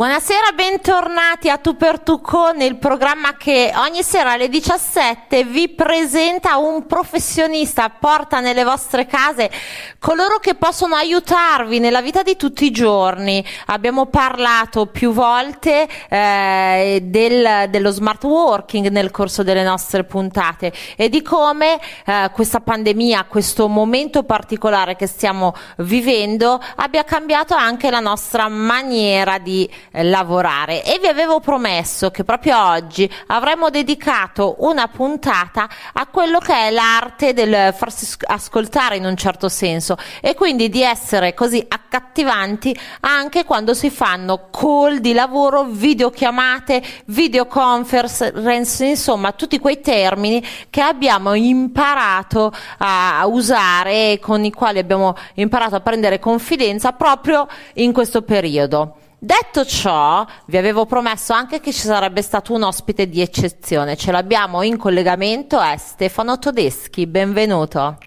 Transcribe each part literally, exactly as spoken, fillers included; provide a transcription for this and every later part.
Buonasera, bentornati a Tu per Tu con il programma che ogni sera alle diciassette vi presenta un professionista, porta nelle vostre case coloro che possono aiutarvi nella vita di tutti i giorni. Abbiamo parlato più volte eh, del, dello smart working nel corso delle nostre puntate e di come eh, questa pandemia, questo momento particolare che stiamo vivendo abbia cambiato anche la nostra maniera di lavorare, e vi avevo promesso che proprio oggi avremmo dedicato una puntata a quello che è l'arte del farsi ascoltare in un certo senso, e quindi di essere così accattivanti anche quando si fanno call di lavoro, videochiamate, videoconference, insomma tutti quei termini che abbiamo imparato a usare e con i quali abbiamo imparato a prendere confidenza proprio in questo periodo. Detto ciò, vi avevo promesso anche che ci sarebbe stato un ospite di eccezione. Ce l'abbiamo in collegamento, è Stefano Todeschi, benvenuto.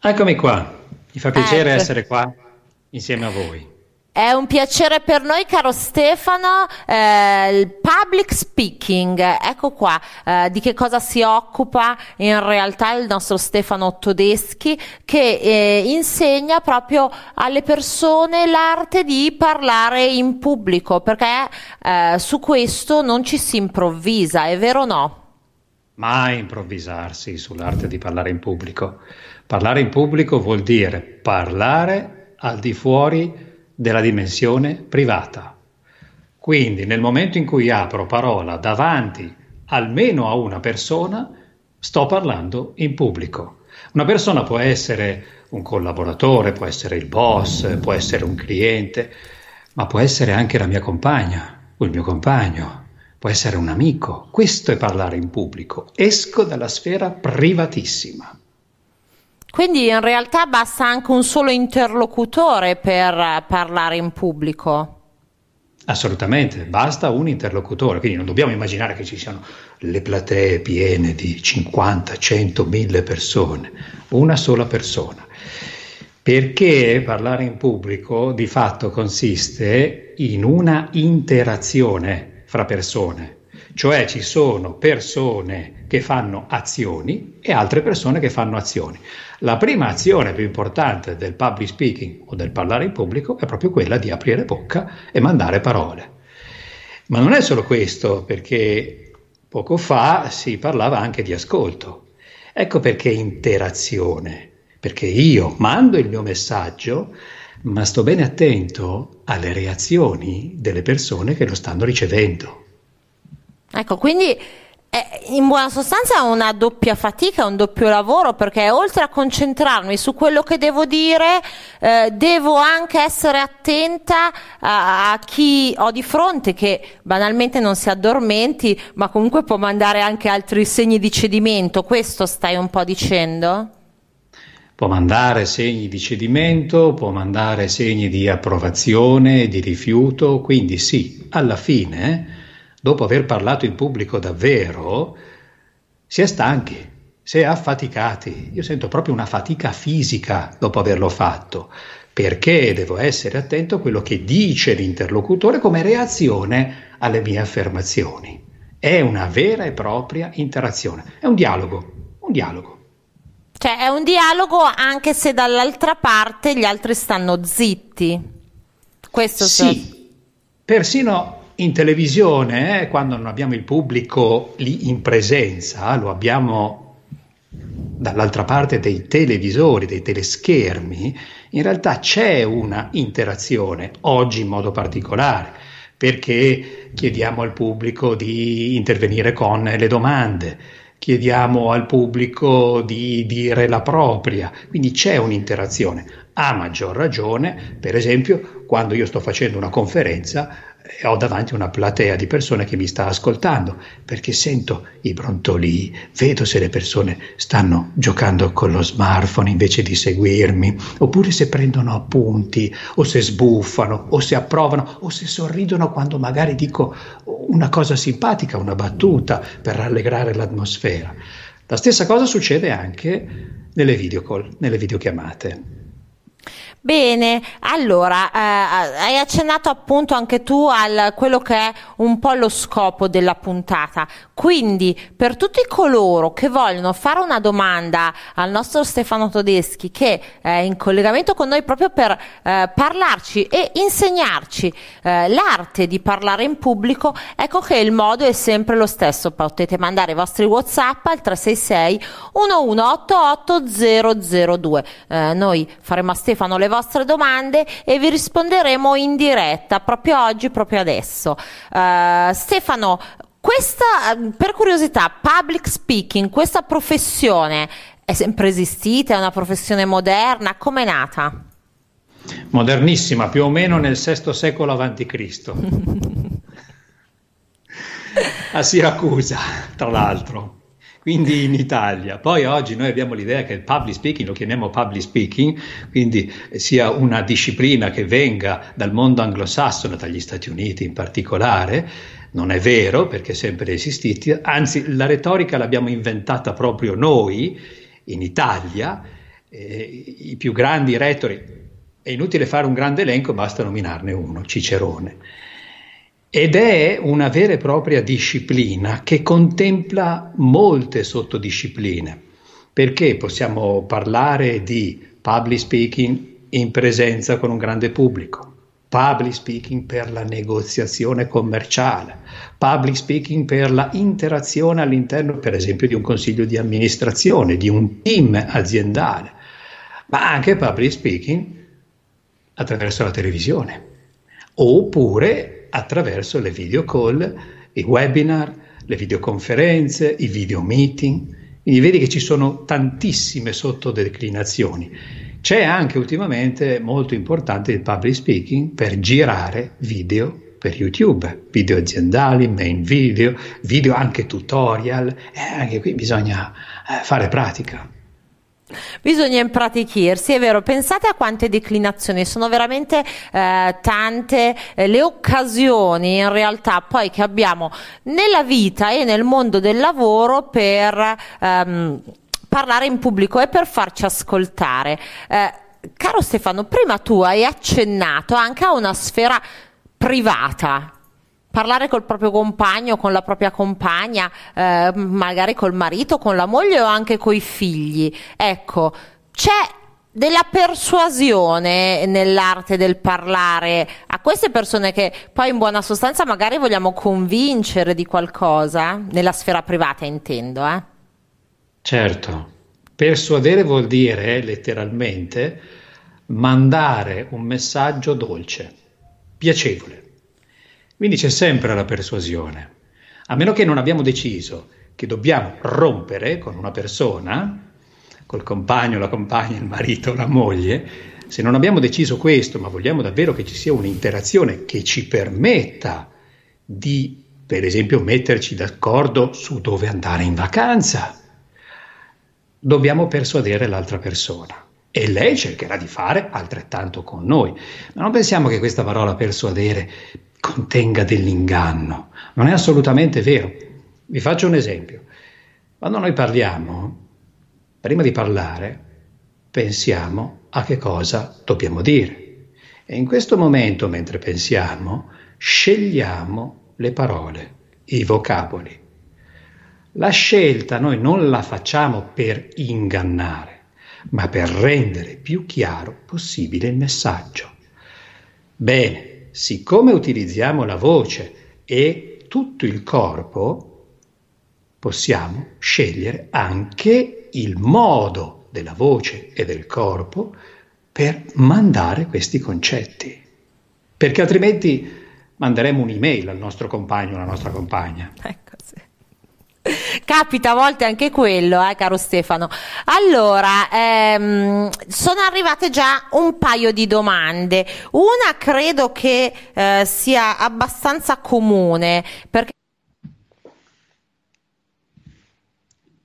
Eccomi qua, mi fa piacere eh, essere qua insieme a voi. È un piacere per noi, caro Stefano, eh, il public speaking, ecco qua, eh, di che cosa si occupa in realtà il nostro Stefano Todeschi, che eh, insegna proprio alle persone l'arte di parlare in pubblico, perché eh, su questo non ci si improvvisa, è vero o no? Mai improvvisarsi sull'arte di parlare in pubblico. Parlare in pubblico vuol dire parlare al di fuori della dimensione privata. Quindi nel momento in cui apro parola davanti almeno a una persona, sto parlando in pubblico. Una persona può essere un collaboratore, può essere il boss, può essere un cliente, ma può essere anche la mia compagna o il mio compagno, può essere un amico. Questo è parlare in pubblico. Esco dalla sfera privatissima. Quindi in realtà basta anche un solo interlocutore per parlare in pubblico? Assolutamente, basta un interlocutore, quindi non dobbiamo immaginare che ci siano le platee piene di cinquanta, cento, mille persone, una sola persona. Perché parlare in pubblico di fatto consiste in una interazione fra persone. Cioè ci sono persone che fanno azioni e altre persone che fanno azioni. La prima azione più importante del public speaking o del parlare in pubblico è proprio quella di aprire bocca e mandare parole. Ma non è solo questo, perché poco fa si parlava anche di ascolto. Ecco perché interazione, perché io mando il mio messaggio, ma sto bene attento alle reazioni delle persone che lo stanno ricevendo. Ecco, quindi eh, in buona sostanza è una doppia fatica, un doppio lavoro, perché oltre a concentrarmi su quello che devo dire, eh, devo anche essere attenta a, a chi ho di fronte, che banalmente non si addormenti, ma comunque può mandare anche altri segni di cedimento. Questo stai un po' dicendo? Può mandare segni di cedimento, può mandare segni di approvazione, di rifiuto, quindi sì, alla fine... dopo aver parlato in pubblico davvero, si è stanchi, si è affaticati. Io sento proprio una fatica fisica dopo averlo fatto, perché devo essere attento a quello che dice l'interlocutore come reazione alle mie affermazioni. È una vera e propria interazione, è un dialogo, un dialogo. Cioè è un dialogo anche se dall'altra parte gli altri stanno zitti. Questo sì, so. Persino... in televisione, eh, quando non abbiamo il pubblico lì in presenza, lo abbiamo dall'altra parte dei televisori, dei teleschermi, in realtà c'è una interazione, oggi in modo particolare, perché chiediamo al pubblico di intervenire con le domande, chiediamo al pubblico di dire la propria, quindi c'è un'interazione. A maggior ragione, per esempio, quando io sto facendo una conferenza, ho davanti una platea di persone che mi sta ascoltando, perché sento i brontolii, vedo se le persone stanno giocando con lo smartphone invece di seguirmi, oppure se prendono appunti, o se sbuffano, o se approvano, o se sorridono quando magari dico una cosa simpatica, una battuta per rallegrare l'atmosfera. La stessa cosa succede anche nelle video call, nelle videochiamate. Bene, allora eh, hai accennato appunto anche tu a quello che è un po' lo scopo della puntata, quindi per tutti coloro che vogliono fare una domanda al nostro Stefano Todeschi, che è in collegamento con noi proprio per eh, parlarci e insegnarci eh, l'arte di parlare in pubblico, ecco che il modo è sempre lo stesso, potete mandare i vostri WhatsApp al tre sei sei uno uno otto otto zero zero due, eh, noi faremo a Stefano le vostre domande e vi risponderemo in diretta proprio oggi, proprio adesso. Uh, Stefano, questa, per curiosità, public speaking, questa professione è sempre esistita, è una professione moderna, com'è nata? Modernissima, più o meno nel sesto secolo avanti Cristo, a Siracusa tra l'altro, quindi in Italia. Poi oggi noi abbiamo l'idea che il public speaking, lo chiamiamo public speaking, quindi sia una disciplina che venga dal mondo anglosassone, dagli Stati Uniti in particolare. Non è vero, perché è sempre esistita, anzi la retorica l'abbiamo inventata proprio noi in Italia, eh, i più grandi retori, è inutile fare un grande elenco, basta nominarne uno, Cicerone. Ed è una vera e propria disciplina che contempla molte sottodiscipline, perché possiamo parlare di public speaking in presenza con un grande pubblico, public speaking per la negoziazione commerciale, public speaking per la interazione all'interno, per esempio, di un consiglio di amministrazione, di un team aziendale, ma anche public speaking attraverso la televisione, oppure attraverso le video call, i webinar, le videoconferenze, i video meeting. Quindi vedi che ci sono tantissime sottodeclinazioni. C'è anche ultimamente molto importante il public speaking per girare video per YouTube, video aziendali, main video, video anche tutorial, e anche qui bisogna fare pratica. Bisogna impratichirsi, è vero, pensate a quante declinazioni, sono veramente eh, tante eh, le occasioni in realtà poi che abbiamo nella vita e nel mondo del lavoro per ehm, parlare in pubblico e per farci ascoltare. Eh, caro Stefano, prima tu hai accennato anche a una sfera privata, parlare col proprio compagno, con la propria compagna, eh, magari col marito, con la moglie o anche coi figli. Ecco, c'è della persuasione nell'arte del parlare a queste persone che poi in buona sostanza magari vogliamo convincere di qualcosa, nella sfera privata intendo. Eh? Certo, persuadere vuol dire letteralmente mandare un messaggio dolce, piacevole. Quindi c'è sempre la persuasione, a meno che non abbiamo deciso che dobbiamo rompere con una persona, col compagno, la compagna, il marito, la moglie. Se non abbiamo deciso questo, ma vogliamo davvero che ci sia un'interazione che ci permetta di, per esempio, metterci d'accordo su dove andare in vacanza, dobbiamo persuadere l'altra persona. E lei cercherà di fare altrettanto con noi. Ma non pensiamo che questa parola persuadere contenga dell'inganno, non è assolutamente vero. Vi faccio un esempio: quando noi parliamo, prima di parlare pensiamo a che cosa dobbiamo dire, e in questo momento, mentre pensiamo, scegliamo le parole, i vocaboli. La scelta noi non la facciamo per ingannare, ma per rendere più chiaro possibile il messaggio. Bene, siccome utilizziamo la voce e tutto il corpo, possiamo scegliere anche il modo della voce e del corpo per mandare questi concetti, perché altrimenti manderemo un'email al nostro compagno o alla nostra compagna. Ecco, sì. Capita a volte anche quello, eh, caro Stefano. Allora, ehm, sono arrivate già un paio di domande. Una credo che eh, sia abbastanza comune, perché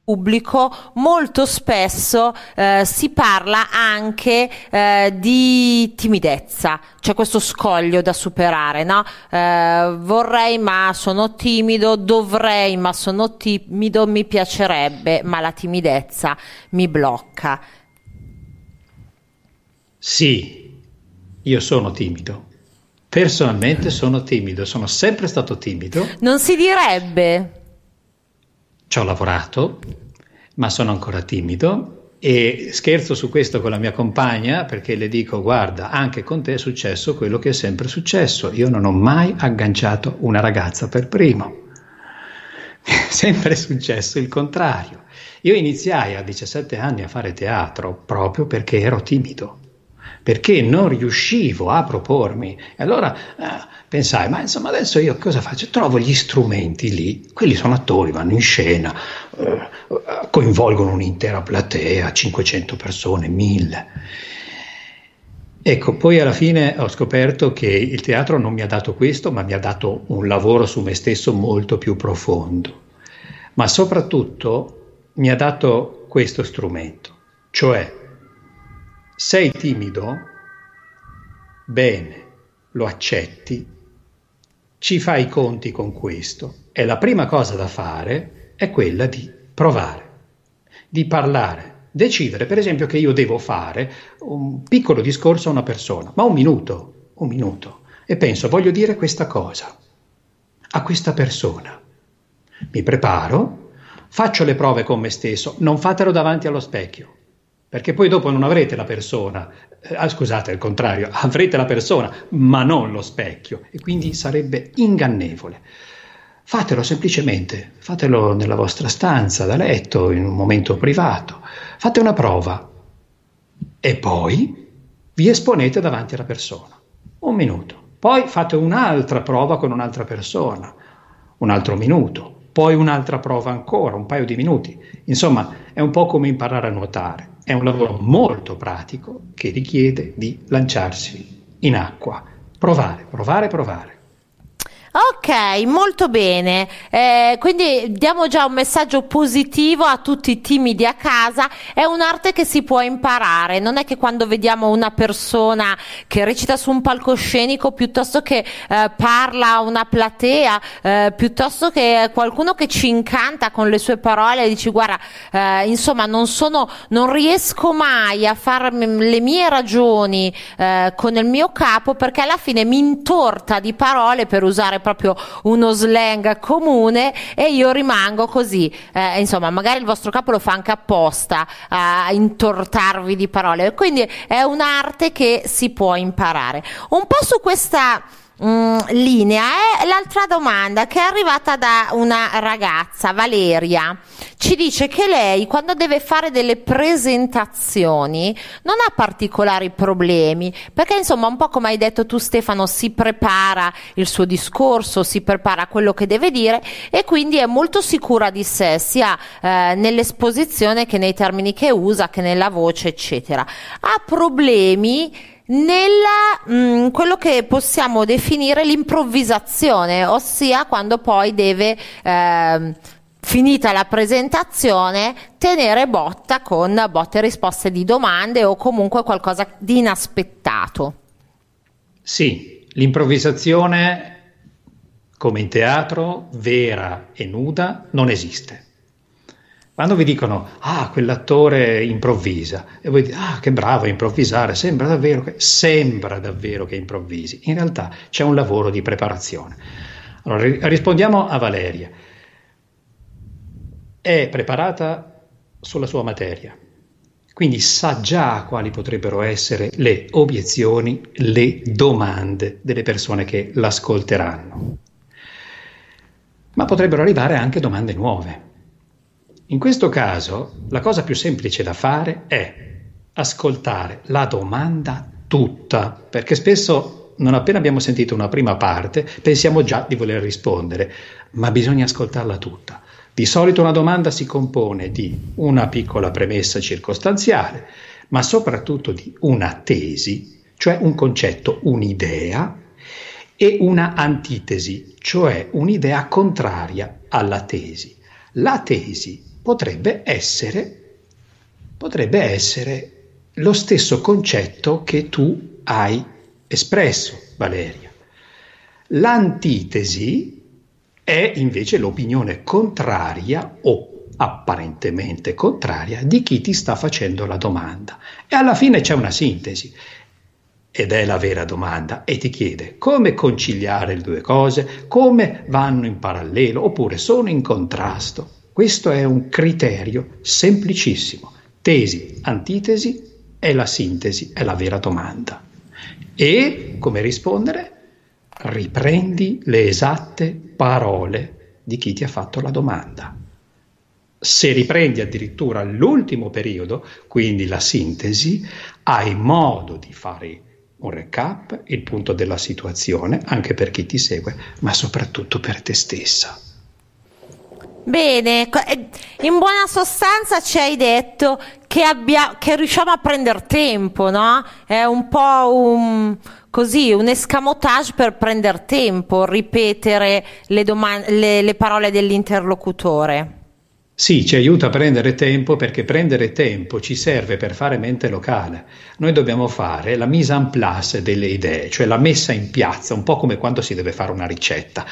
pubblico molto spesso eh, si parla anche eh, di timidezza, c'è questo scoglio da superare, no? Eh, vorrei ma sono timido, dovrei ma sono timido, mi piacerebbe ma la timidezza mi blocca. Sì, Io sono timido. Personalmente sono timido, sono sempre stato timido. Non si direbbe. Ci ho lavorato, ma sono ancora timido e scherzo su questo con la mia compagna perché le dico: guarda, anche con te è successo quello che è sempre successo. Io non ho mai agganciato una ragazza per primo. È sempre successo il contrario. Io iniziai a diciassette anni a fare teatro proprio perché ero timido, perché non riuscivo a propormi. E allora eh, pensai, ma insomma adesso io cosa faccio? Trovo gli strumenti lì, quelli sono attori, vanno in scena, eh, coinvolgono un'intera platea, cinquecento persone, mille. Ecco, poi alla fine ho scoperto che il teatro non mi ha dato questo, ma mi ha dato un lavoro su me stesso molto più profondo. Ma soprattutto mi ha dato questo strumento, cioè sei timido? Bene, lo accetti, ci fai i conti con questo e la prima cosa da fare è quella di provare, di parlare. Decidere, per esempio, che io devo fare un piccolo discorso a una persona, ma un minuto, un minuto, e penso, voglio dire questa cosa a questa persona. Mi preparo, faccio le prove con me stesso, non fatelo davanti allo specchio, perché poi dopo non avrete la persona, eh, scusate, al contrario, avrete la persona, ma non lo specchio, e quindi sarebbe ingannevole. Fatelo semplicemente, fatelo nella vostra stanza da letto, in un momento privato, fate una prova e poi vi esponete davanti alla persona, un minuto, poi fate un'altra prova con un'altra persona, un altro minuto, poi un'altra prova ancora, un paio di minuti, insomma è un po' come imparare a nuotare, è un lavoro molto pratico che richiede di lanciarsi in acqua, provare, provare, provare. Ok, molto bene, eh, quindi diamo già un messaggio positivo a tutti i timidi a casa, è un'arte che si può imparare, non è che quando vediamo una persona che recita su un palcoscenico piuttosto che eh, parla a una platea, eh, piuttosto che qualcuno che ci incanta con le sue parole e dici guarda, eh, insomma non sono, non riesco mai a farmi le mie ragioni eh, con il mio capo perché alla fine mi intorta di parole, per usare proprio uno slang comune, e io rimango così, eh, insomma magari il vostro capo lo fa anche apposta a intortarvi di parole, quindi è un'arte che si può imparare. Un po' su questa mh, linea è eh? l'altra domanda che è arrivata da una ragazza, Valeria, ci dice che lei quando deve fare delle presentazioni non ha particolari problemi perché insomma un po' come hai detto tu Stefano, si prepara il suo discorso, si prepara quello che deve dire e quindi è molto sicura di sé sia eh, nell'esposizione che nei termini che usa, che nella voce eccetera. Ha problemi nella mh, quello che possiamo definire l'improvvisazione, ossia quando poi deve eh, finita la presentazione tenere botta con botte e risposte di domande o comunque qualcosa di inaspettato. Sì, l'improvvisazione come in teatro vera e nuda non esiste. Quando vi dicono, ah, quell'attore improvvisa, e voi dite, ah, che bravo a improvvisare, sembra davvero che, sembra davvero che improvvisi. In realtà c'è un lavoro di preparazione. Allora, ri- rispondiamo a Valeria. È preparata sulla sua materia, quindi sa già quali potrebbero essere le obiezioni, le domande delle persone che l'ascolteranno. Ma potrebbero arrivare anche domande nuove. In questo caso la cosa più semplice da fare è ascoltare la domanda tutta, perché spesso non appena abbiamo sentito una prima parte pensiamo già di voler rispondere, ma bisogna ascoltarla tutta. Di solito una domanda si compone di una piccola premessa circostanziale, ma soprattutto di una tesi, cioè un concetto, un'idea, e una antitesi, cioè un'idea contraria alla tesi. La tesi Potrebbe essere, potrebbe essere lo stesso concetto che tu hai espresso, Valeria. L'antitesi è invece l'opinione contraria o apparentemente contraria di chi ti sta facendo la domanda. E alla fine c'è una sintesi. ed è la vera domanda, e ti chiede come conciliare le due cose, come vanno in parallelo oppure sono in contrasto. Questo è un criterio semplicissimo. Tesi, antitesi e la sintesi è la vera domanda. E come rispondere? Riprendi le esatte parole di chi ti ha fatto la domanda. Se riprendi addirittura l'ultimo periodo, quindi la sintesi, hai modo di fare un recap, il punto della situazione, anche per chi ti segue, ma soprattutto per te stessa. Bene, in buona sostanza ci hai detto che, abbia, che riusciamo a prendere tempo, no? È un po' un... Così, un escamotage per prendere tempo, ripetere le, domande, le, le parole dell'interlocutore. Sì, ci aiuta a prendere tempo, perché prendere tempo ci serve per fare mente locale. Noi dobbiamo fare la mise en place delle idee, cioè la messa in piazza, un po' come quando si deve fare una ricetta.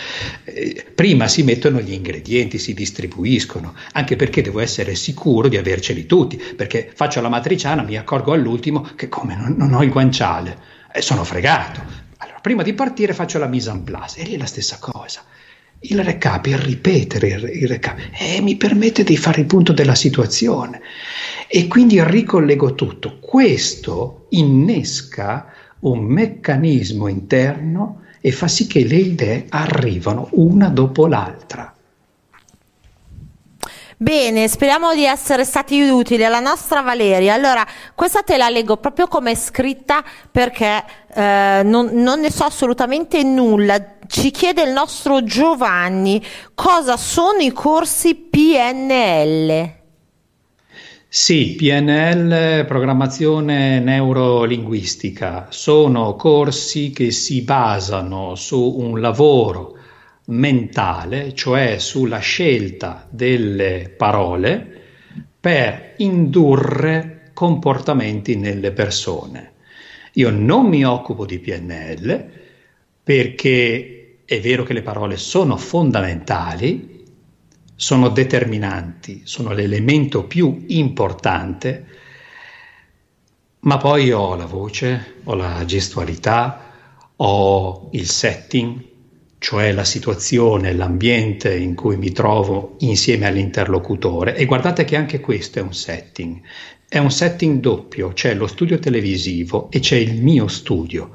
Eh, prima si mettono gli ingredienti, si distribuiscono, anche perché devo essere sicuro di averceli tutti, perché faccio la matriciana, mi accorgo all'ultimo che come non, non ho il guanciale. E sono fregato. Allora, prima di partire faccio la mise en place, e lì è la stessa cosa. Il recap, il ripetere il recap, eh, mi permette di fare il punto della situazione e quindi ricollego tutto. Questo innesca un meccanismo interno e fa sì che le idee arrivano una dopo l'altra. Bene, speriamo di essere stati utili alla nostra Valeria. Allora, questa te la leggo proprio come è scritta, perché eh, non, non ne so assolutamente nulla. Ci chiede il nostro Giovanni cosa sono i corsi P N L. Sì, P N L, Programmazione Neurolinguistica, sono corsi che si basano su un lavoro mentale, cioè sulla scelta delle parole per indurre comportamenti nelle persone. Io non mi occupo di P N L perché è vero che le parole sono fondamentali, sono determinanti, sono l'elemento più importante, ma poi io ho la voce, ho la gestualità, ho il setting, cioè la situazione, l'ambiente in cui mi trovo insieme all'interlocutore. E guardate che anche questo è un setting, è un setting doppio, c'è lo studio televisivo e c'è il mio studio,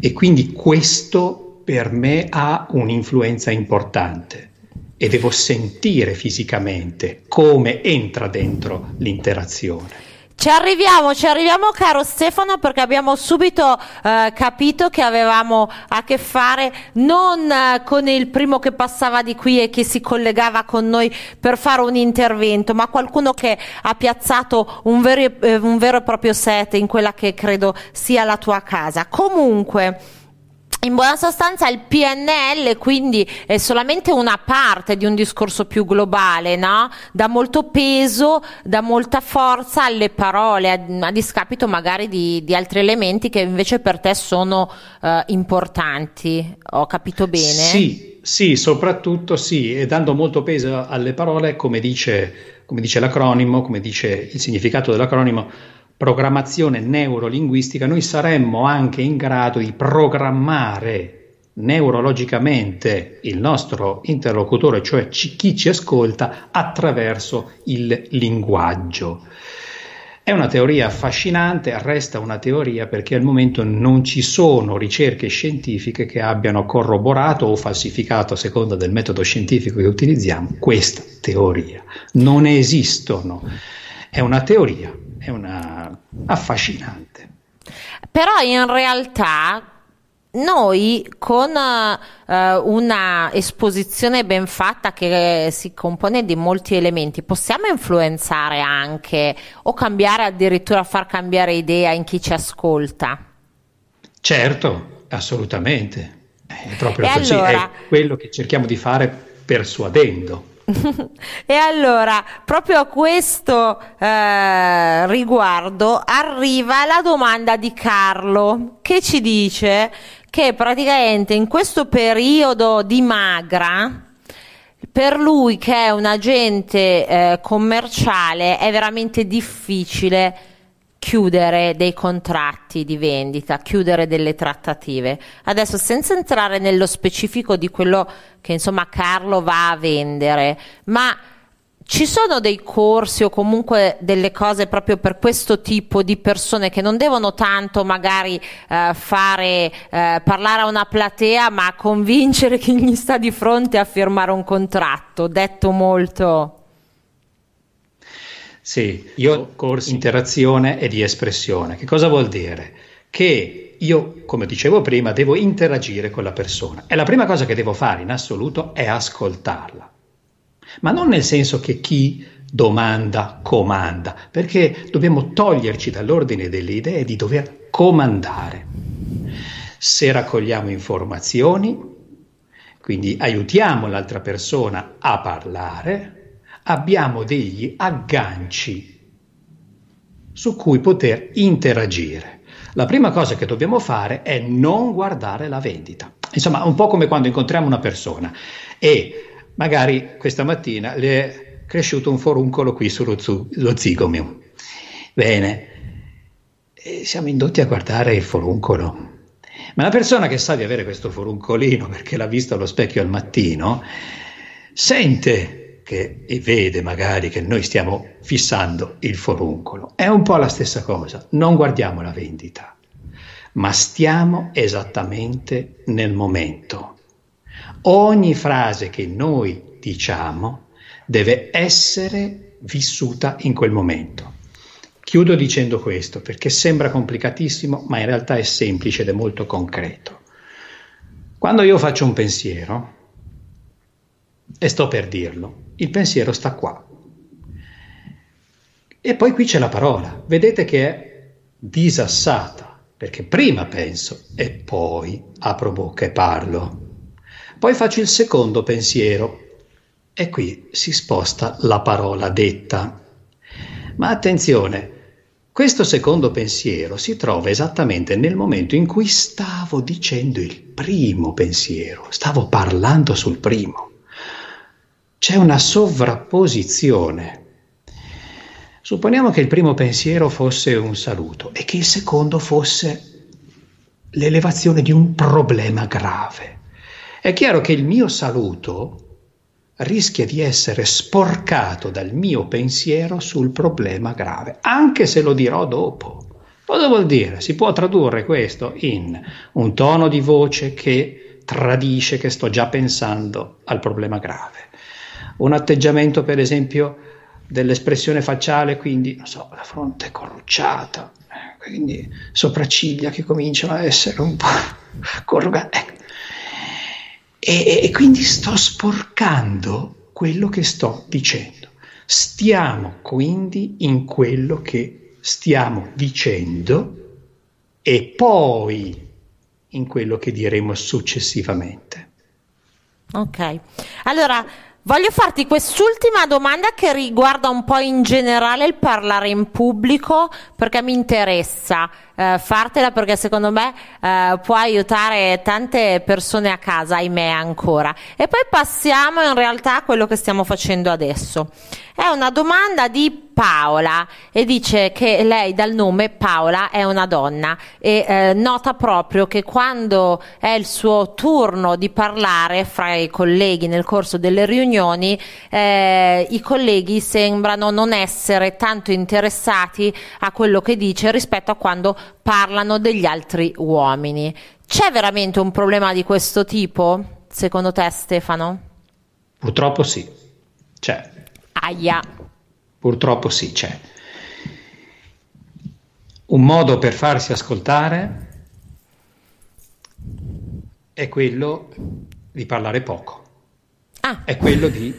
e quindi questo per me ha un'influenza importante, e devo sentire fisicamente come entra dentro l'interazione. Ci arriviamo, ci arriviamo caro Stefano, perché abbiamo subito eh, capito che avevamo a che fare non eh, con il primo che passava di qui e che si collegava con noi per fare un intervento, ma qualcuno che ha piazzato un vero, eh, un vero e proprio set in quella che credo sia la tua casa. Comunque, in buona sostanza il P N L quindi è solamente una parte di un discorso più globale, no? Dà molto peso, dà molta forza alle parole, a, a discapito magari di, di altri elementi che invece per te sono eh, importanti. Ho capito bene? Sì, sì, soprattutto sì, e dando molto peso alle parole, come dice, come dice l'acronimo, come dice il significato dell'acronimo, Programmazione neurolinguistica, noi saremmo anche in grado di programmare neurologicamente il nostro interlocutore, cioè chi ci ascolta, attraverso il linguaggio. È una teoria affascinante, resta una teoria perché al momento non ci sono ricerche scientifiche che abbiano corroborato o falsificato, a seconda del metodo scientifico che utilizziamo, questa teoria. Non esistono. È una teoria. È una affascinante. Però in realtà noi con uh, una esposizione ben fatta che si compone di molti elementi possiamo influenzare anche o cambiare, addirittura far cambiare idea in chi ci ascolta. Certo, assolutamente. È proprio e così, allora... è quello che cerchiamo di fare persuadendo. E allora, proprio a questo eh, riguardo arriva la domanda di Carlo, che ci dice che praticamente in questo periodo di magra, per lui che è un agente eh, commerciale, è veramente difficile chiudere dei contratti di vendita, chiudere delle trattative. Adesso, senza entrare nello specifico di quello che insomma Carlo va a vendere, ma ci sono dei corsi o comunque delle cose proprio per questo tipo di persone che non devono tanto magari eh, fare eh, parlare a una platea, ma convincere chi gli sta di fronte a firmare un contratto, detto molto? Sì, io corsi di interazione e di espressione. Che cosa vuol dire? Che io, come dicevo prima, devo interagire con la persona e la prima cosa che devo fare in assoluto è ascoltarla. Ma non nel senso che chi domanda comanda, perché dobbiamo toglierci dall'ordine delle idee di dover comandare. Se raccogliamo informazioni, quindi aiutiamo l'altra persona a parlare, abbiamo degli agganci su cui poter interagire. La prima cosa che dobbiamo fare è non guardare la vendita. Insomma, un po' come quando incontriamo una persona e magari questa mattina le è cresciuto un foruncolo qui sullo zigomo. Bene, e siamo indotti a guardare il foruncolo. Ma la persona che sa di avere questo foruncolino perché l'ha visto allo specchio al mattino, sente che, e vede magari che noi stiamo fissando il foruncolo. È un po' la stessa cosa, non guardiamo la vendita, ma stiamo esattamente nel momento. Ogni frase che noi diciamo deve essere vissuta in quel momento. Chiudo dicendo questo perché sembra complicatissimo, ma in realtà è semplice ed è molto concreto. Quando io faccio un pensiero e sto per dirlo, il pensiero sta qua. E poi qui c'è la parola. Vedete che è disassata, perché prima penso e poi apro bocca e parlo. Poi faccio il secondo pensiero e qui si sposta la parola detta. Ma attenzione, questo secondo pensiero si trova esattamente nel momento in cui stavo dicendo il primo pensiero, stavo parlando sul primo. C'è una sovrapposizione. Supponiamo che il primo pensiero fosse un saluto e che il secondo fosse l'elevazione di un problema grave. È chiaro che il mio saluto rischia di essere sporcato dal mio pensiero sul problema grave, anche se lo dirò dopo. Cosa vuol dire? Si può tradurre questo in un tono di voce che tradisce che sto già pensando al problema grave. Un atteggiamento, per esempio, dell'espressione facciale, quindi, non so, la fronte corrucciata, quindi sopracciglia che cominciano a essere un po' corrugate. E, e quindi sto sporcando quello che sto dicendo. Stiamo quindi in quello che stiamo dicendo e poi in quello che diremo successivamente. Ok, allora voglio farti quest'ultima domanda che riguarda un po' in generale il parlare in pubblico, perché mi interessa eh, fartela, perché secondo me eh, può aiutare tante persone a casa, ahimè ancora. E poi passiamo in realtà a quello che stiamo facendo adesso. È una domanda di Paola e dice che lei dal nome Paola è una donna e eh, nota proprio che quando è il suo turno di parlare fra i colleghi nel corso delle riunioni eh, i colleghi sembrano non essere tanto interessati a quello che dice rispetto a quando parlano degli altri uomini. C'è veramente un problema di questo tipo, secondo te, Stefano? Purtroppo sì, c'è. Aia. Purtroppo sì, c'è. Un modo per farsi ascoltare è quello di parlare poco. Ah. È quello di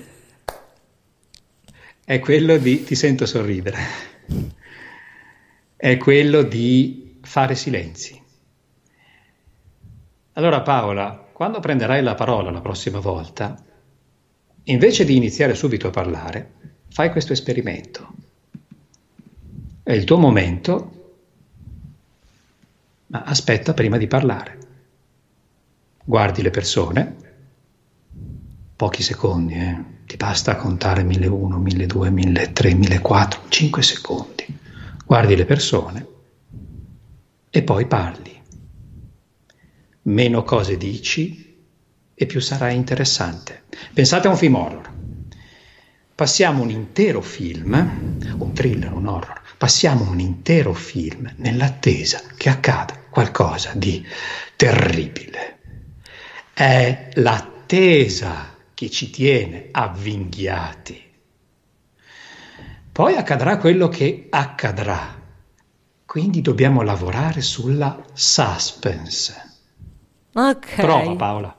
è quello di ti sento sorridere. È quello di fare silenzi. Allora Paola, quando prenderai la parola la prossima volta, invece di iniziare subito a parlare, fai questo esperimento. È il tuo momento, ma aspetta prima di parlare. Guardi le persone, pochi secondi, eh? Ti basta contare mille uno, mille due, mille tre, mille quattro, cinque secondi. guardi le persone e poi parli. Meno cose dici e più sarà interessante. Pensate a un film horror. Passiamo un intero film, un thriller, un horror, passiamo un intero film nell'attesa che accada qualcosa di terribile. È l'attesa che ci tiene avvinghiati. Poi accadrà quello che accadrà. Quindi dobbiamo lavorare sulla suspense. Okay. Prova Paola.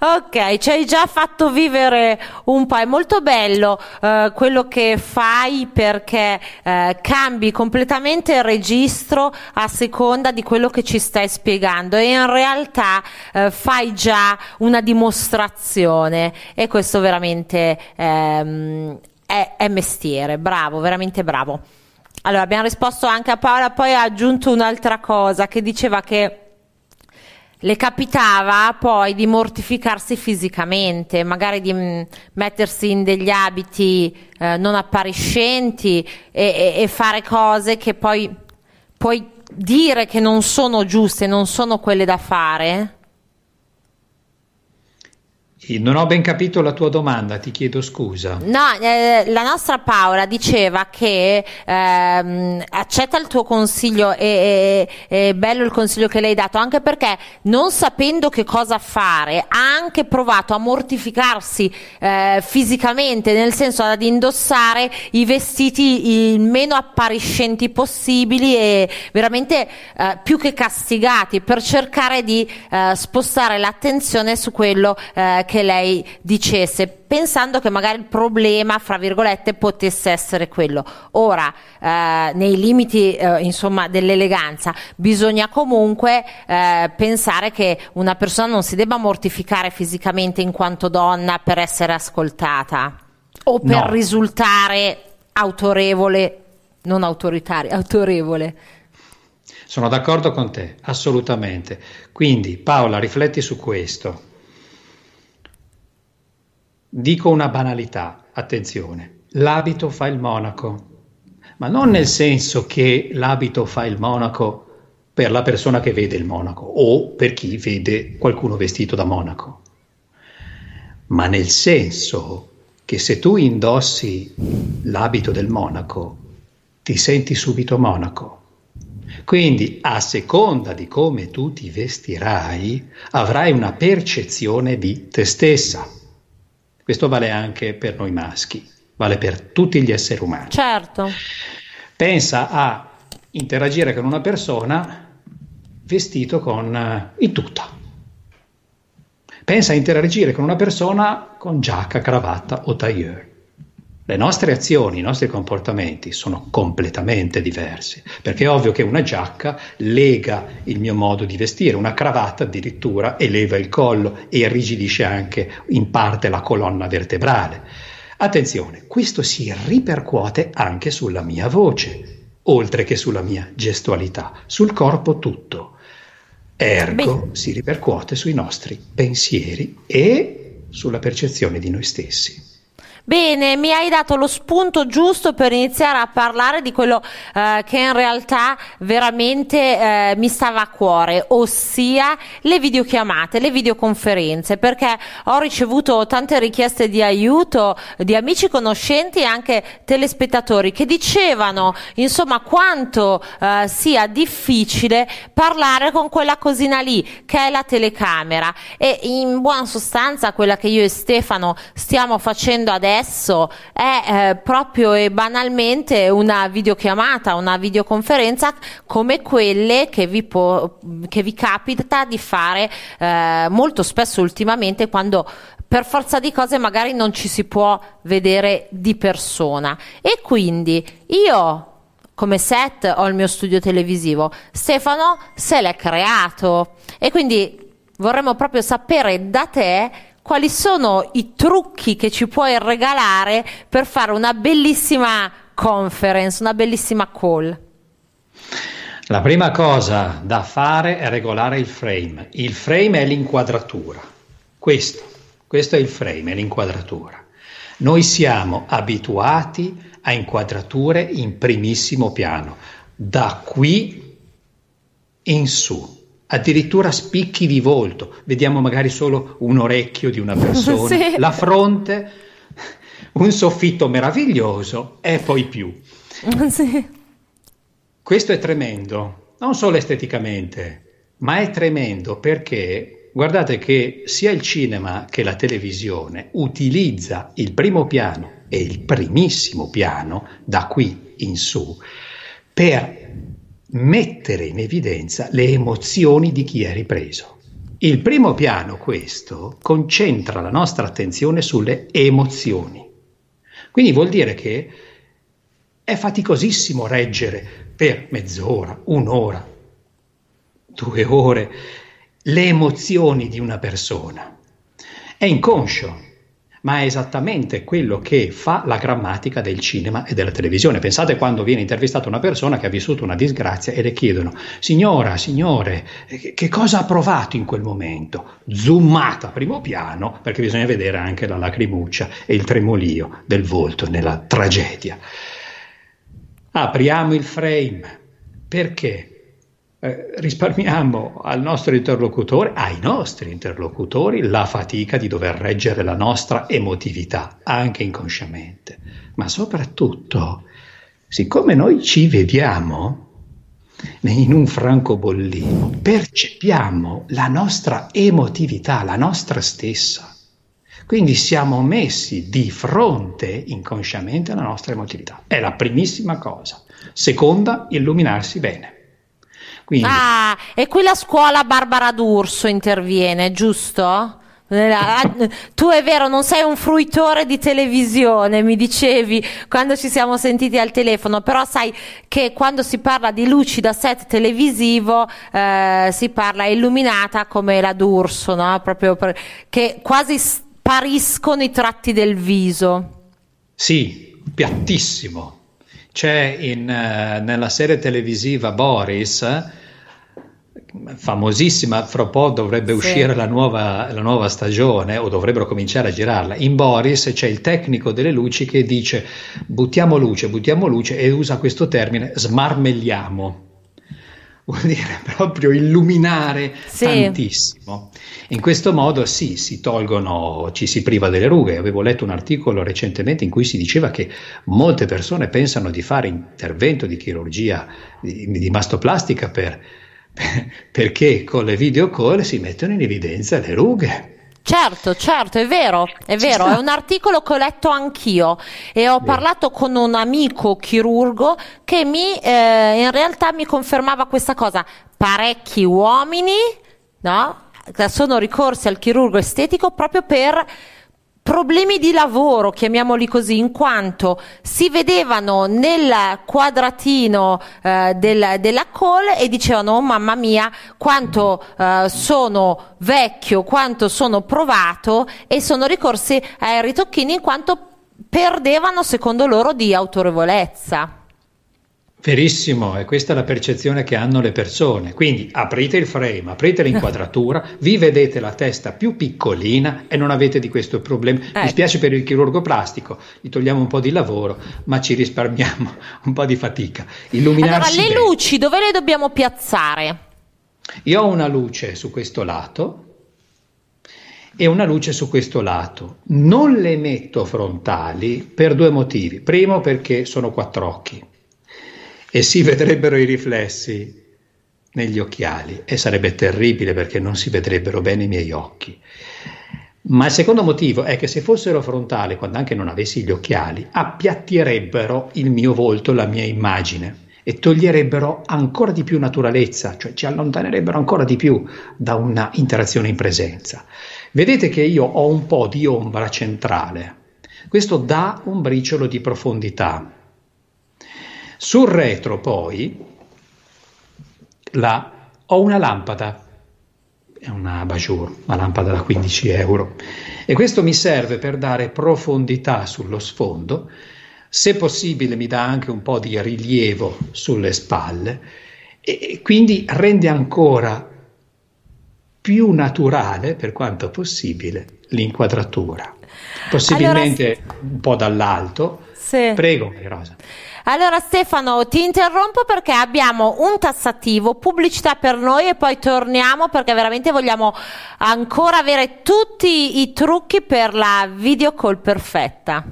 Ok, ci hai già fatto vivere un po', è molto bello eh, quello che fai, perché eh, cambi completamente il registro a seconda di quello che ci stai spiegando e in realtà eh, fai già una dimostrazione e questo veramente ehm, è, è mestiere, bravo, veramente bravo. Allora abbiamo risposto anche a Paola, poi ha aggiunto un'altra cosa che diceva che le capitava poi di mortificarsi fisicamente, magari di mh, mettersi in degli abiti eh, non appariscenti e, e, e fare cose che poi puoi dire che non sono giuste, non sono quelle da fare. Non ho ben capito la tua domanda, ti chiedo scusa. No, eh, la nostra Paola diceva che ehm, accetta il tuo consiglio e è bello il consiglio che lei hai dato, anche perché non sapendo che cosa fare ha anche provato a mortificarsi eh, fisicamente, nel senso ad indossare i vestiti il meno appariscenti possibili e veramente eh, più che castigati, per cercare di eh, spostare l'attenzione su quello eh, che lei dicesse, pensando che magari il problema, fra virgolette, potesse essere quello. Ora, eh, nei limiti eh, insomma dell'eleganza, bisogna comunque eh, pensare che una persona non si debba mortificare fisicamente in quanto donna per essere ascoltata o per no. risultare autorevole, non autoritaria, autorevole. Sono d'accordo con te, assolutamente. Quindi Paola, rifletti su questo. Dico una banalità, attenzione, l'abito fa il monaco, ma non nel senso che l'abito fa il monaco per la persona che vede il monaco o per chi vede qualcuno vestito da monaco, ma nel senso che se tu indossi l'abito del monaco ti senti subito monaco. Quindi a seconda di come tu ti vestirai avrai una percezione di te stessa. Questo vale anche per noi maschi, vale per tutti gli esseri umani. Certo. Pensa a interagire con una persona vestito con in tuta. Pensa a interagire con una persona con giacca, cravatta o tailleur. Le nostre azioni, i nostri comportamenti sono completamente diversi, perché è ovvio che una giacca lega il mio modo di vestire, una cravatta addirittura eleva il collo e irrigidisce anche in parte la colonna vertebrale. Attenzione, questo si ripercuote anche sulla mia voce, oltre che sulla mia gestualità, sul corpo tutto. Ergo, Beh. si ripercuote sui nostri pensieri e sulla percezione di noi stessi. Bene, mi hai dato lo spunto giusto per iniziare a parlare di quello eh, che in realtà veramente eh, mi stava a cuore, ossia le videochiamate, le videoconferenze, perché ho ricevuto tante richieste di aiuto di amici, conoscenti e anche telespettatori che dicevano insomma quanto eh, sia difficile parlare con quella cosina lì che è la telecamera, e in buona sostanza quella che io e Stefano stiamo facendo adesso adesso è eh, proprio e banalmente una videochiamata, una videoconferenza come quelle che vi, po- che vi capita di fare eh, molto spesso ultimamente, quando per forza di cose magari non ci si può vedere di persona. E quindi io come set ho il mio studio televisivo, Stefano se l'è creato, e quindi vorremmo proprio sapere da te quali sono i trucchi che ci puoi regalare per fare una bellissima conference, una bellissima call. La prima cosa da fare è regolare il frame. Il frame è l'inquadratura. Questo, questo è il frame, è l'inquadratura. Noi siamo abituati a inquadrature in primissimo piano, da qui in su. Addirittura spicchi di volto, vediamo magari solo un orecchio di una persona, sì. La fronte, un soffitto meraviglioso e poi più. Sì. Questo è tremendo, non solo esteticamente, ma è tremendo perché guardate che sia il cinema che la televisione utilizza il primo piano e il primissimo piano da qui in su per mettere in evidenza le emozioni di chi è ripreso. Il primo piano, questo, concentra la nostra attenzione sulle emozioni. Quindi vuol dire che è faticosissimo reggere per mezz'ora, un'ora, due ore le emozioni di una persona. È inconscio, ma è esattamente quello che fa la grammatica del cinema e della televisione. Pensate quando viene intervistata una persona che ha vissuto una disgrazia e le chiedono: signora, signore, che cosa ha provato in quel momento? Zoomata a primo piano, perché bisogna vedere anche la lacrimuccia e il tremolio del volto nella tragedia. Apriamo il frame, perché Eh, risparmiamo al nostro interlocutore, ai nostri interlocutori, la fatica di dover reggere la nostra emotività, anche inconsciamente. Ma soprattutto, siccome noi ci vediamo in un francobollino, percepiamo la nostra emotività, la nostra stessa. Quindi siamo messi di fronte inconsciamente alla nostra emotività. È la primissima cosa. Seconda, illuminarsi bene. Quindi. Ah, e qui la scuola Barbara D'Urso interviene, giusto? Tu è vero, non sei un fruitore di televisione, mi dicevi quando ci siamo sentiti al telefono, però sai che quando si parla di luci da set televisivo eh, si parla illuminata come la D'Urso, no? Proprio per, che quasi spariscono i tratti del viso. Sì, piattissimo. C'è in, uh, nella serie televisiva Boris, famosissima, fra poco dovrebbe sì. uscire la nuova, la nuova stagione o dovrebbero cominciare a girarla. In Boris c'è il tecnico delle luci che dice buttiamo luce, buttiamo luce e usa questo termine smarmelliamo. Vuol dire proprio illuminare sì. tantissimo. In questo modo sì, si tolgono, ci si priva delle rughe. Avevo letto un articolo recentemente in cui si diceva che molte persone pensano di fare intervento di chirurgia, di, di mastoplastica per, per, perché con le video call si mettono in evidenza le rughe. Certo, certo, è vero, è vero, è un articolo che ho letto anch'io e ho parlato con un amico chirurgo che mi eh, in realtà mi confermava questa cosa. Parecchi uomini, no? Sono ricorsi al chirurgo estetico proprio per problemi di lavoro, chiamiamoli così, in quanto si vedevano nel quadratino eh, del, della call e dicevano oh, mamma mia quanto eh, sono vecchio, quanto sono provato, e sono ricorsi ai ritocchini in quanto perdevano secondo loro di autorevolezza. Verissimo, e questa è la percezione che hanno le persone. Quindi aprite il frame, aprite l'inquadratura, vi vedete la testa più piccolina e non avete di questo problema. Eh. Mi spiace per il chirurgo plastico, gli togliamo un po' di lavoro, ma ci risparmiamo un po' di fatica. Illuminarsi allora, le bene. Luci, dove le dobbiamo piazzare? Io ho una luce su questo lato e una luce su questo lato. Non le metto frontali per due motivi. Primo, perché sono quattro occhi e si vedrebbero i riflessi negli occhiali e sarebbe terribile perché non si vedrebbero bene i miei occhi. Ma il secondo motivo è che se fossero frontali, quando anche non avessi gli occhiali, appiattirebbero il mio volto, la mia immagine, e toglierebbero ancora di più naturalezza, cioè ci allontanerebbero ancora di più da una interazione in presenza. Vedete che io ho un po' di ombra centrale, questo dà un briciolo di profondità. Sul retro poi la, ho una lampada, è una abajur, una lampada da quindici euro, e questo mi serve per dare profondità sullo sfondo, se possibile mi dà anche un po' di rilievo sulle spalle e, e quindi rende ancora più naturale, per quanto possibile, l'inquadratura. Possibilmente allora, un po' dall'alto. Sì. Prego, Maria Rosa. Allora Stefano, ti interrompo perché abbiamo un tassativo, pubblicità per noi e poi torniamo perché veramente vogliamo ancora avere tutti i trucchi per la video call perfetta.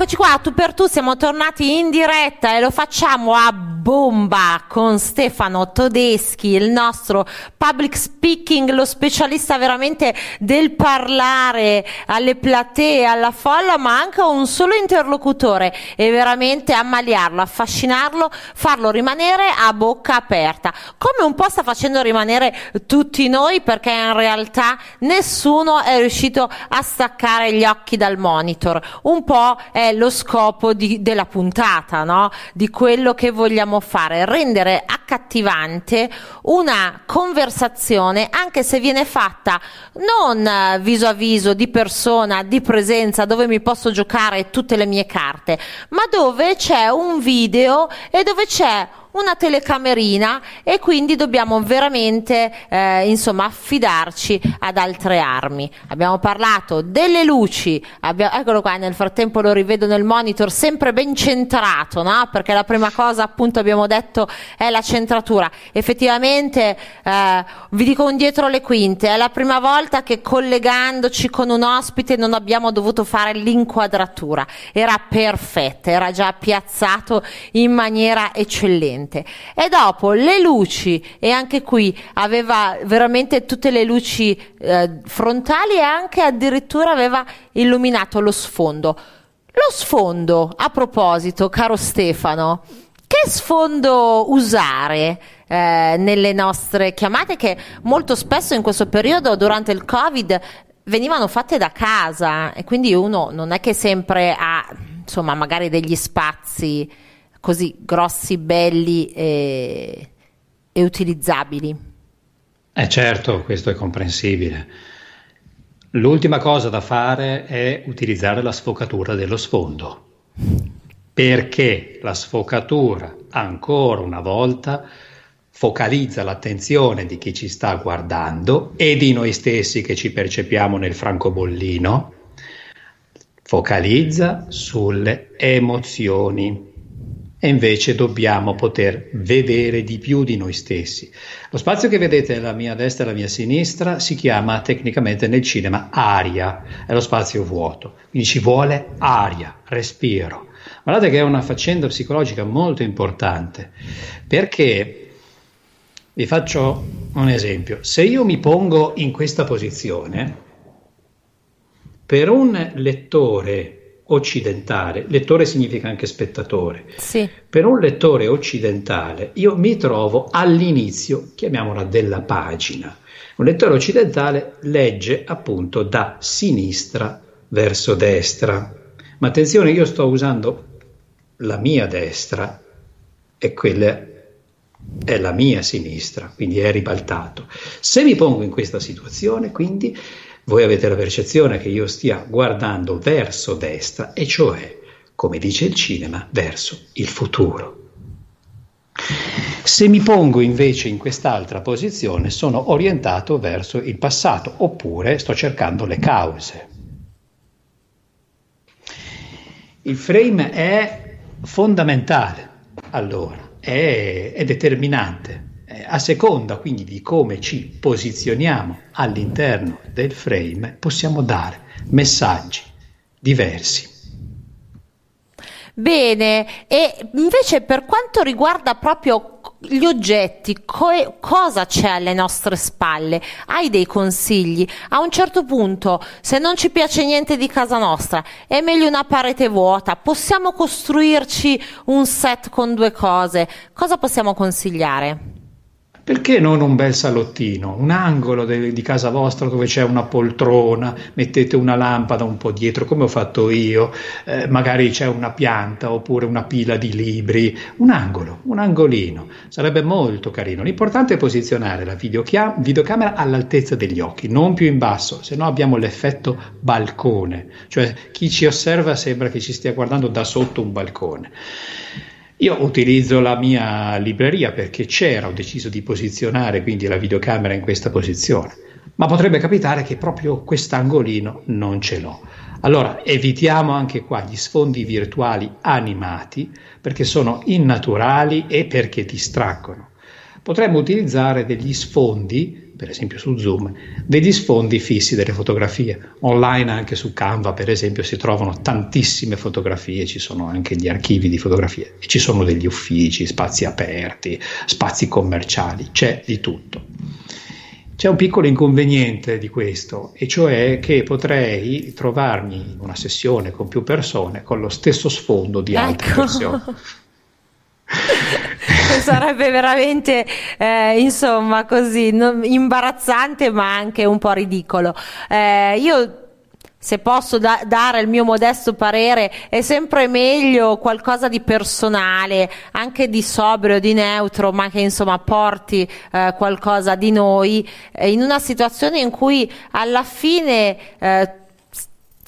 Eccoci qua, tu per tu, siamo tornati in diretta e lo facciamo a bomba con Stefano Todeschi, il nostro public speaking, lo specialista veramente del parlare alle platee, alla folla, ma anche un solo interlocutore e veramente ammaliarlo, affascinarlo, farlo rimanere a bocca aperta, come un po' sta facendo rimanere tutti noi, perché in realtà nessuno è riuscito a staccare gli occhi dal monitor. Un po' è lo scopo di, della puntata, no? Di quello che vogliamo fare, rendere accattivante una conversazione, anche se viene fatta non viso a viso, di persona, di presenza, dove mi posso giocare tutte le mie carte, ma dove c'è un video e dove c'è una telecamerina, e quindi dobbiamo veramente eh, insomma affidarci ad altre armi. Abbiamo parlato delle luci, abbiamo, eccolo qua, nel frattempo lo rivedo nel monitor sempre ben centrato, no? Perché la prima cosa appunto abbiamo detto è la centratura. Effettivamente eh, vi dico un dietro le quinte, è la prima volta che collegandoci con un ospite non abbiamo dovuto fare l'inquadratura, era perfetta, era già piazzato in maniera eccellente. E dopo le luci, e anche qui aveva veramente tutte le luci eh, frontali e anche addirittura aveva illuminato lo sfondo. Lo sfondo, a proposito, caro Stefano, che sfondo usare eh, nelle nostre chiamate, che molto spesso in questo periodo durante il Covid venivano fatte da casa e quindi uno non è che sempre ha, insomma, magari degli spazi così grossi, belli e, e utilizzabili. Eh certo, questo è comprensibile. L'ultima cosa da fare è utilizzare la sfocatura dello sfondo, perché la sfocatura, ancora una volta, focalizza l'attenzione di chi ci sta guardando e di noi stessi che ci percepiamo nel francobollino, focalizza sulle emozioni. E invece dobbiamo poter vedere di più di noi stessi. Lo spazio che vedete alla mia destra e alla mia sinistra si chiama tecnicamente nel cinema aria, è lo spazio vuoto, quindi ci vuole aria, respiro. Guardate che è una faccenda psicologica molto importante, perché vi faccio un esempio. Se io mi pongo in questa posizione, per un lettore occidentale, lettore significa anche spettatore, sì. Per un lettore occidentale io mi trovo all'inizio, chiamiamola, della pagina. Un lettore occidentale legge appunto da sinistra verso destra, ma attenzione, io sto usando la mia destra e quella è la mia sinistra, quindi è ribaltato. Se mi pongo in questa situazione, quindi voi avete la percezione che io stia guardando verso destra, e cioè, come dice il cinema, verso il futuro. Se mi pongo invece in quest'altra posizione, sono orientato verso il passato, oppure sto cercando le cause. Il frame è fondamentale, allora, è, è determinante. A seconda quindi di come ci posizioniamo all'interno del frame, possiamo dare messaggi diversi. Bene, e invece per quanto riguarda proprio gli oggetti, co- cosa c'è alle nostre spalle? Hai dei consigli? A un certo punto, se non ci piace niente di casa nostra, è meglio una parete vuota, possiamo costruirci un set con due cose. Cosa possiamo consigliare? Perché non un bel salottino, un angolo de- di casa vostra dove c'è una poltrona, mettete una lampada un po' dietro come ho fatto io, eh, magari c'è una pianta oppure una pila di libri, un angolo, un angolino, sarebbe molto carino. L'importante è posizionare la videochia- videocamera all'altezza degli occhi, non più in basso, se no abbiamo l'effetto balcone, cioè chi ci osserva sembra che ci stia guardando da sotto un balcone. Io utilizzo la mia libreria perché c'era, ho deciso di posizionare quindi la videocamera in questa posizione, ma potrebbe capitare che proprio quest'angolino non ce l'ho. Allora evitiamo anche qua gli sfondi virtuali animati perché sono innaturali e perché distraggono. Potremmo utilizzare degli sfondi, per esempio su Zoom, degli sfondi fissi delle fotografie. Online anche su Canva, per esempio, si trovano tantissime fotografie, ci sono anche gli archivi di fotografie, e ci sono degli uffici, spazi aperti, spazi commerciali, c'è di tutto. C'è un piccolo inconveniente di questo, e cioè che potrei trovarmi in una sessione con più persone con lo stesso sfondo di altre ecco. persone. Sarebbe veramente eh, insomma così no, imbarazzante ma anche un po' ridicolo. Eh, io se posso da- dare il mio modesto parere, è sempre meglio qualcosa di personale, anche di sobrio, di neutro, ma che insomma porti eh, qualcosa di noi eh, in una situazione in cui alla fine eh,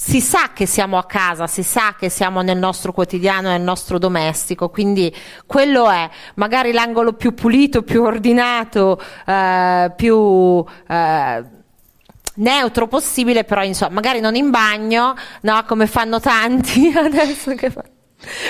si sa che siamo a casa, si sa che siamo nel nostro quotidiano, nel nostro domestico, quindi quello è magari l'angolo più pulito, più ordinato, eh, più eh, neutro possibile, però insomma magari non in bagno, no, come fanno tanti adesso che fanno.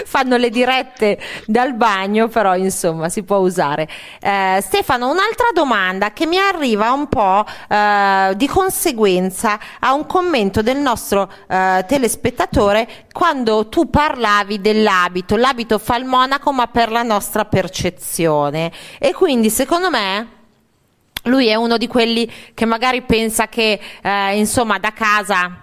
fanno le dirette dal bagno, però insomma si può usare. eh, Stefano, un'altra domanda che mi arriva un po' eh, di conseguenza a un commento del nostro eh, telespettatore quando tu parlavi dell'abito. L'abito fa il monaco, ma per la nostra percezione, e quindi secondo me lui è uno di quelli che magari pensa che eh, insomma da casa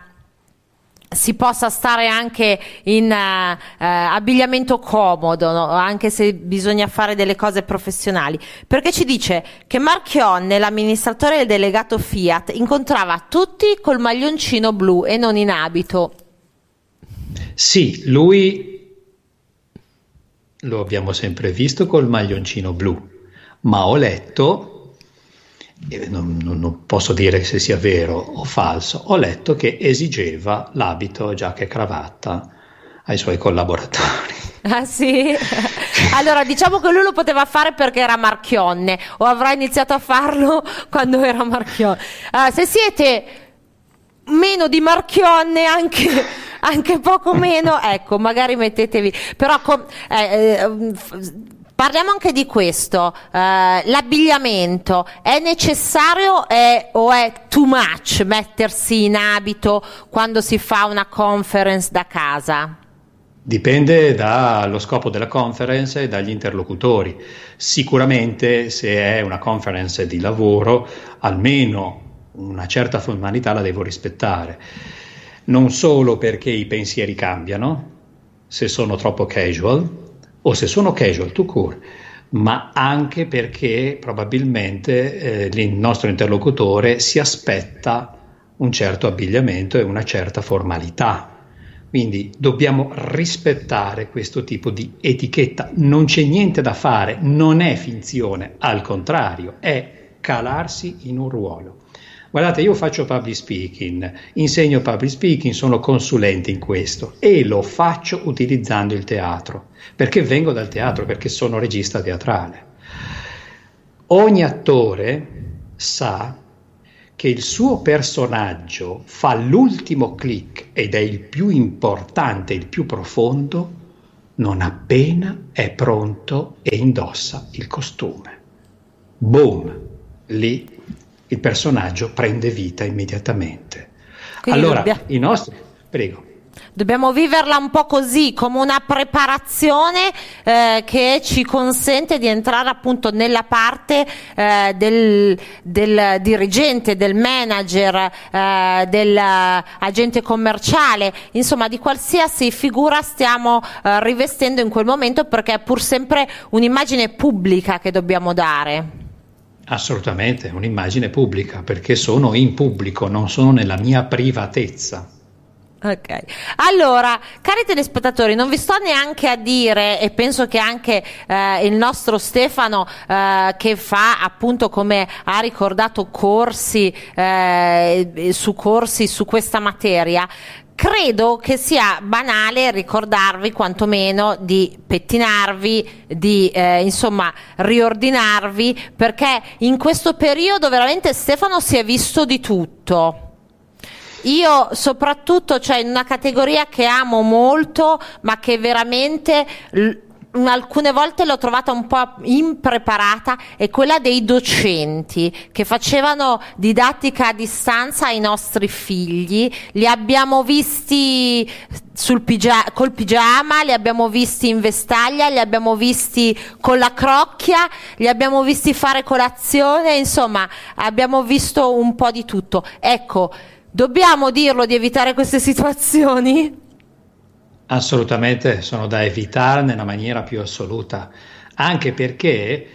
si possa stare anche in uh, uh, abbigliamento comodo, no? Anche se bisogna fare delle cose professionali, perché ci dice che Marchionne, l'amministratore del delegato Fiat, incontrava tutti col maglioncino blu e non in abito. Sì, lui lo abbiamo sempre visto col maglioncino blu, ma ho letto, Non, non, non posso dire se sia vero o falso, ho letto che esigeva l'abito, giacca e cravatta ai suoi collaboratori. Ah sì? Allora diciamo che lui lo poteva fare perché era Marchionne, o avrà iniziato a farlo quando era Marchionne. Allora, se siete meno di Marchionne, anche, anche poco meno, ecco, magari mettetevi. Però com- eh, eh, f- Parliamo anche di questo, uh, l'abbigliamento, è necessario è, o è too much mettersi in abito quando si fa una conference da casa? Dipende dallo scopo della conference e dagli interlocutori. Sicuramente se è una conference di lavoro, almeno una certa formalità la devo rispettare, non solo perché i pensieri cambiano, se sono troppo casual, o se sono casual to cure, ma anche perché probabilmente eh, il nostro interlocutore si aspetta un certo abbigliamento e una certa formalità. Quindi dobbiamo rispettare questo tipo di etichetta, non c'è niente da fare, non è finzione, al contrario, è calarsi in un ruolo. Guardate, io faccio public speaking, insegno public speaking, sono consulente in questo e lo faccio utilizzando il teatro, perché vengo dal teatro, perché sono regista teatrale. Ogni attore sa che il suo personaggio fa l'ultimo click ed è il più importante, il più profondo, non appena è pronto e indossa il costume. Boom! Lì il personaggio prende vita immediatamente. Quindi allora dobbia... i nostri prego dobbiamo viverla un po' così, come una preparazione eh, che ci consente di entrare appunto nella parte eh, del, del dirigente, del manager, eh, dell'agente commerciale, insomma di qualsiasi figura stiamo eh, rivestendo in quel momento, perché è pur sempre un'immagine pubblica che dobbiamo dare. Assolutamente, un'immagine pubblica, perché sono in pubblico, non sono nella mia privatezza. Ok, allora cari telespettatori, non vi sto neanche a dire, e penso che anche eh, il nostro Stefano eh, che fa appunto, come ha ricordato, corsi eh, su corsi su questa materia. Credo che sia banale ricordarvi quantomeno di pettinarvi, di eh, insomma riordinarvi, perché in questo periodo veramente Stefano si è visto di tutto. Io soprattutto, cioè, in una categoria che amo molto, ma che veramente l- alcune volte l'ho trovata un po' impreparata, è quella dei docenti che facevano didattica a distanza ai nostri figli. Li abbiamo visti sul pigia- col pigiama, li abbiamo visti in vestaglia, li abbiamo visti con la crocchia, li abbiamo visti fare colazione, insomma abbiamo visto un po' di tutto. Ecco, dobbiamo dirlo di evitare queste situazioni? Assolutamente, sono da evitare nella maniera più assoluta, anche perché,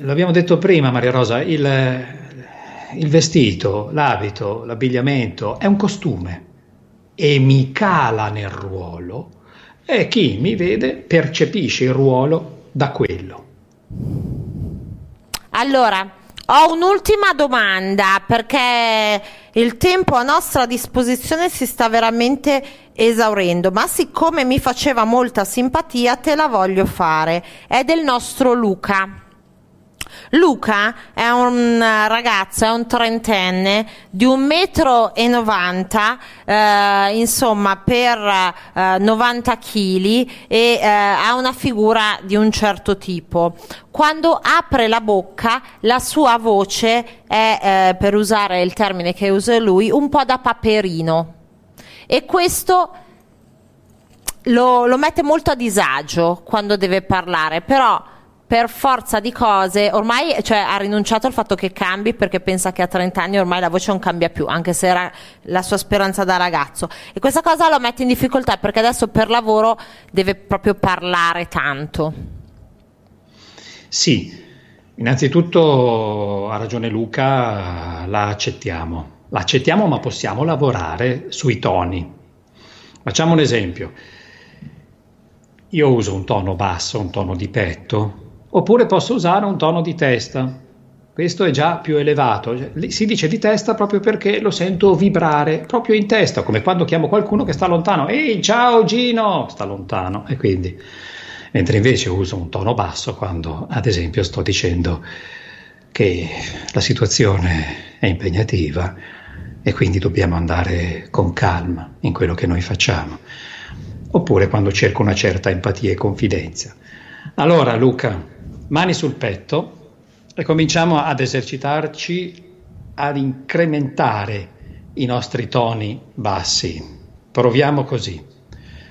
l'abbiamo detto prima Maria Rosa, il, il vestito, l'abito, l'abbigliamento è un costume e mi cala nel ruolo, e chi mi vede percepisce il ruolo da quello. Allora, ho un'ultima domanda, perché il tempo a nostra disposizione si sta veramente esaurendo, ma siccome mi faceva molta simpatia te la voglio fare. È del nostro Luca. Luca è un ragazzo, è un trentenne di un metro e novanta, eh, insomma per eh, novanta chili, e eh, ha una figura di un certo tipo. Quando apre la bocca la sua voce è, eh, per usare il termine che usa lui, un po' da Paperino, e questo lo, lo mette molto a disagio quando deve parlare. Però per forza di cose, ormai, cioè, ha rinunciato al fatto che cambi, perché pensa che a trenta anni ormai la voce non cambia più, anche se era la sua speranza da ragazzo. E questa cosa lo mette in difficoltà, perché adesso per lavoro deve proprio parlare tanto. Sì, innanzitutto ha ragione Luca, la accettiamo. La accettiamo, ma possiamo lavorare sui toni. Facciamo un esempio. Io uso un tono basso, un tono di petto, oppure posso usare un tono di testa. Questo è già più elevato. Si dice di testa proprio perché lo sento vibrare proprio in testa, come quando chiamo qualcuno che sta lontano. Ehi, ciao Gino! Sta lontano, e quindi. Mentre invece uso un tono basso quando, ad esempio, sto dicendo che la situazione è impegnativa e quindi dobbiamo andare con calma in quello che noi facciamo. Oppure quando cerco una certa empatia e confidenza. Allora Luca, mani sul petto e cominciamo ad esercitarci ad incrementare i nostri toni bassi. Proviamo così.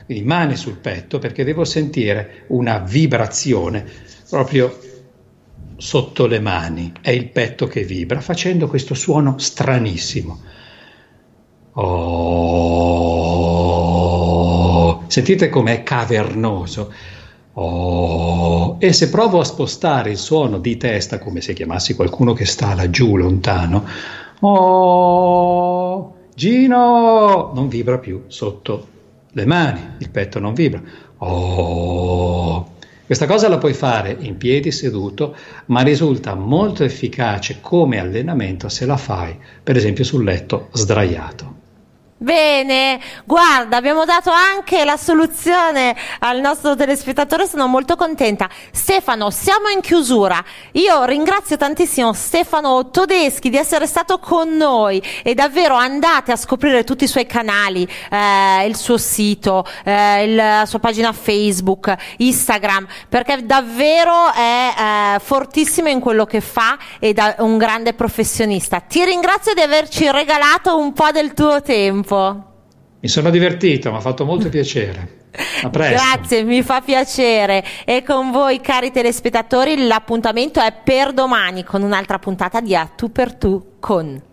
Quindi mani sul petto, perché devo sentire una vibrazione proprio sotto le mani. È il petto che vibra, facendo questo suono stranissimo. Oh. Sentite com'è cavernoso. Oh. E se provo a spostare il suono di testa, come se chiamassi qualcuno che sta laggiù lontano, oh, Gino, non vibra più sotto le mani, il petto non vibra. Oh. Questa cosa la puoi fare in piedi, seduto, ma risulta molto efficace come allenamento se la fai, per esempio, sul letto sdraiato. Bene, guarda, abbiamo dato anche la soluzione al nostro telespettatore, sono molto contenta. Stefano, siamo in chiusura. Io ringrazio tantissimo Stefano Todeschi di essere stato con noi, e davvero andate a scoprire tutti i suoi canali, eh, il suo sito, eh, il, la sua pagina Facebook, Instagram, perché davvero è eh, fortissimo in quello che fa ed è un grande professionista. Ti ringrazio di averci regalato un po' del tuo tempo. Mi sono divertito, mi ha fatto molto piacere. A presto. Grazie, mi fa piacere. E con voi, cari telespettatori, l'appuntamento è per domani con un'altra puntata di A Tu per Tu con